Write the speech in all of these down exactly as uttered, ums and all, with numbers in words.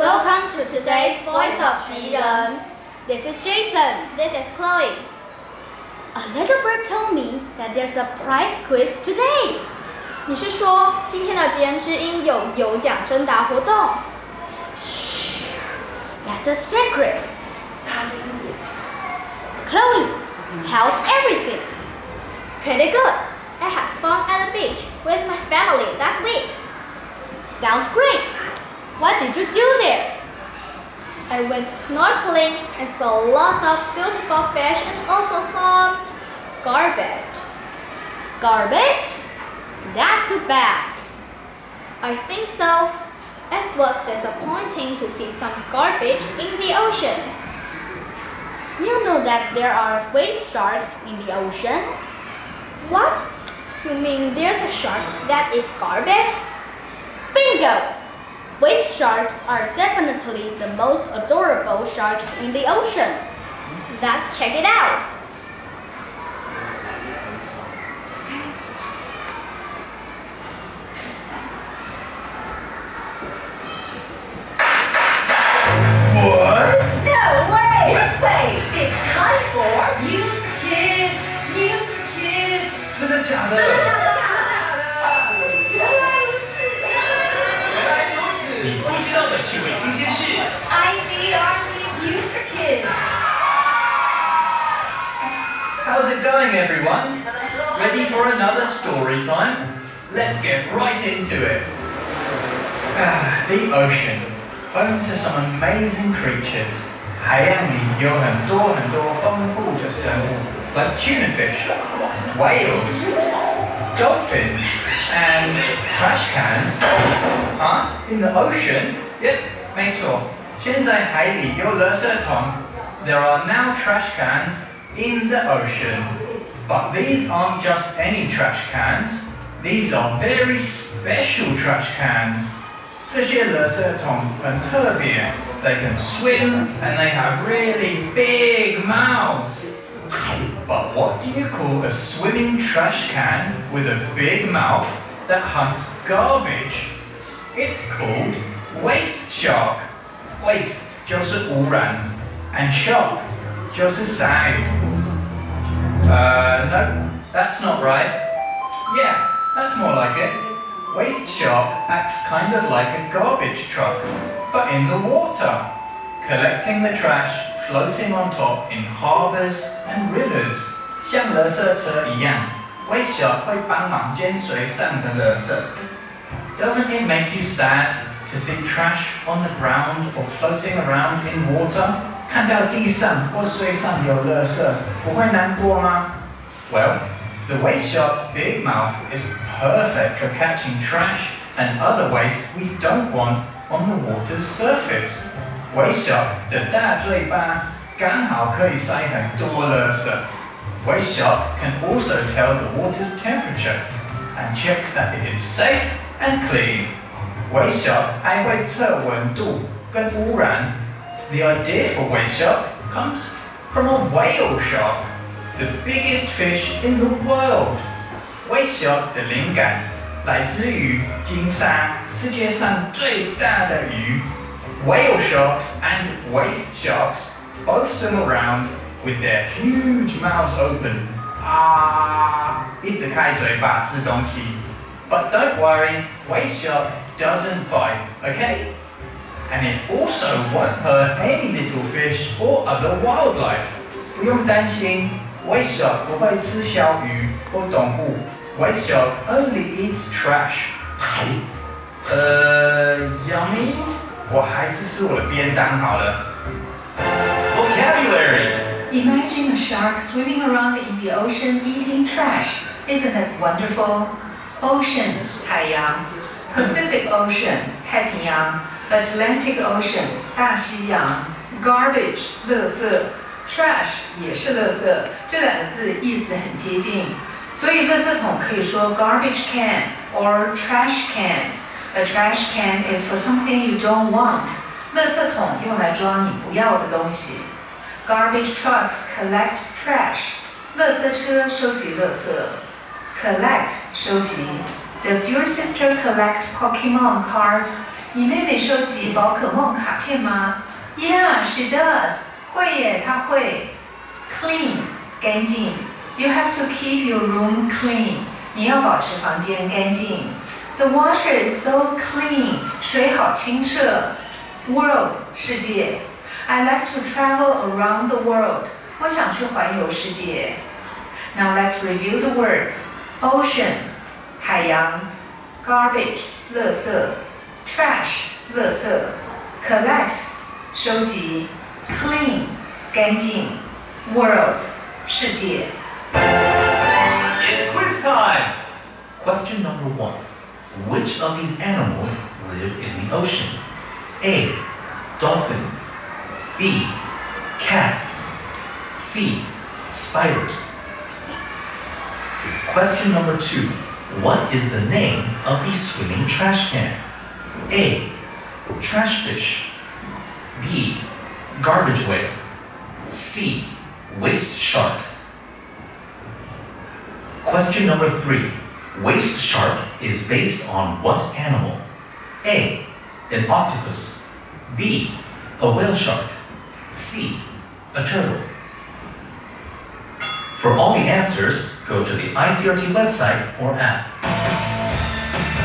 Welcome to today's Voice of Ji Ren. This is Jason. This is Chloe. A little bird told me that there's a prize quiz today. 你是说今天的吉人之音有有奖征答活动 ？Shh, that's a secret. 它是秘密。Chloe, how's everything? Pretty good. I had fun at the beach with my family last week. Sounds great. What did you do there? I went snorkeling and saw lots of beautiful fish and also some garbage. Garbage? That's too bad. I think so. It was disappointing to see some garbage in the ocean. You know that there are waste sharks in the ocean? What? You mean there's a shark that eats garbage? Bingo! Waste sharks are definitely the most adorable sharks in the ocean. Let's check it out. What? No way! Let's wait. It's time for News Kids. News Kids. 真的假的？真的假的？ 不知道的趣味新鲜事 I C R T's News for Kids. How's it going, everyone? Ready for another story time? Let's get right into it. Ah, the ocean, home to some amazing creatures. 海洋里有很多很多丰富的生物 like tuna fish, whales, dolphins, and trash cans. 啊 in the ocean? Yep, 没错。现在海里有垃圾桶 There are now trash cans in the ocean. But these aren't just any trash cans. These are very special trash cans. 这些垃圾桶很特别 They can swim and they have really big mouths. But what do you call a swimming trash can with a big mouth that hunts garbage? It's called Waste Shark. Waste 就是污染 and shark 就是鲨鱼 Uh, no, that's not right. Yeah, that's more like it. Waste Shark acts kind of like a garbage truck, but in the water, collecting the trash, floating on top in harbors and rivers. 像垃圾车一样 Waste Shark 会帮忙捡水上的垃圾Doesn't it make you sad to see trash on the ground or floating around in water? 看到地上或水上有垃圾，不会难过吗 Well, the waste shark's big mouth is perfect for catching trash and other waste we don't want on the water's surface. Waste shark 的大嘴巴刚好可以塞很多垃圾 Waste shark can also tell the water's temperature and check that it is safe and clean. Waste Shark 还会测温度跟污染 The idea for Waste Shark comes from a whale shark, the biggest fish in the world. Waste Shark 的灵感来自于鲸鲨，世界上最大的鱼 Whale sharks and waste sharks both swim around with their huge mouths open. 啊，一直开嘴巴吃东西But don't worry, Waste Shark doesn't bite, okay? And it also won't hurt any little fish or other wildlife. 不用担心 Waste Shark 不会吃小鱼或动物 Waste Shark only eats trash. 呃 yummy? 我还是吃我的便当好了 Vocabulary! Imagine a shark swimming around in the ocean eating trash. Isn't that wonderful?Ocean 海洋 Pacific Ocean 太平洋 Atlantic Ocean 大西洋 Garbage 垃圾 Trash 也是垃圾这两个字意思很接近所以垃圾桶可以说 garbage can or trash can A trash can is for something you don't want 垃圾桶用来装你不要的东西 Garbage trucks collect trash 垃圾车收集垃圾Collect 收集 Does your sister collect Pokemon cards? 你妹妹收集宝可梦卡片吗 ？Yeah, she does. 会耶，她会。Clean, 干净。You have to keep your room clean. 你要保持房间干净。The water is so clean. 水好清澈。World, 世界。I like to travel around the world. 我想去环游世界。Now let's review the words. Ocean, 海洋。Garbage, 垃圾。Trash, 垃圾。Collect, 收集。Clean, 干净。World, 世界。It's quiz time! Question number one. Which of these animals live in the ocean? A. Dolphins. B. Cats. C. Spiders. Question number two. What is the name of the swimming trash can? A. Trash fish. B. Garbage whale. C. Waste shark. Question number three. Waste shark is based on what animal? A. An octopus. B. A whale shark. C. A turtle. For all the answers, go to the I C R T website or app.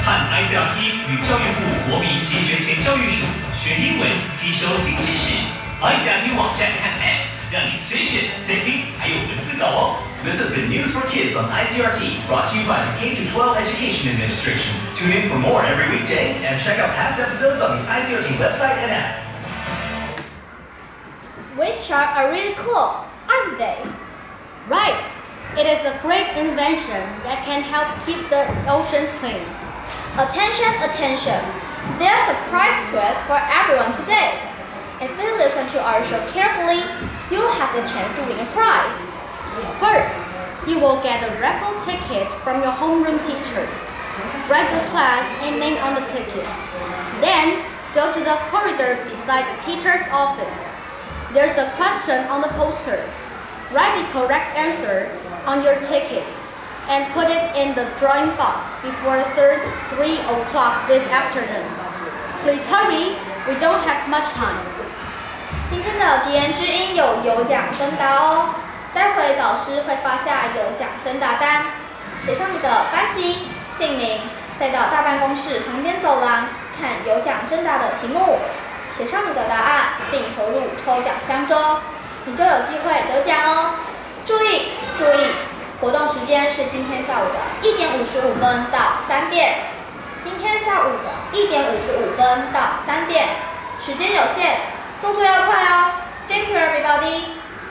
和 I C R T 与教育部国民及学前教育署学英文，吸收新知识。I C R T 网站和 App 让你随选随听，还有文字稿哦。This has been News for Kids on I C R T, brought to you by the K through twelve Education Administration. Tune in for more every weekday and check out past episodes on the I C R T website and app. Waste sharks are really cool, aren't they? Right. It is a great invention that can help keep the oceans clean. Attention, attention. There's a prize quiz for everyone today. If you listen to our show carefully, you'll have the chance to win a prize. First, you will get a raffle ticket from your homeroom teacher. Write your class and name on the ticket. Then, go to the corridor beside the teacher's office. There's a question on the poster. Write the correct answer on your ticket and put it in the drawing box before three o'clock this afternoon. Please hurry, we don't have much time. 今天的吉人之音有有奖征答哦，待会导师会发下有奖征答单，写上你的班级、姓名，再到大办公室旁边走廊看有奖征答的题目，写上你的答案并投入抽奖箱中。你就有机会得奖哦！注意注意，活动时间是今天下午的一点五十五分到三点。今天下午的一点五十五分到三点，时间有限，动作要快哦 ！Thank you, everybody.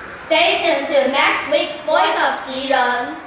Stay tuned to next week's Voice of Ji Ren.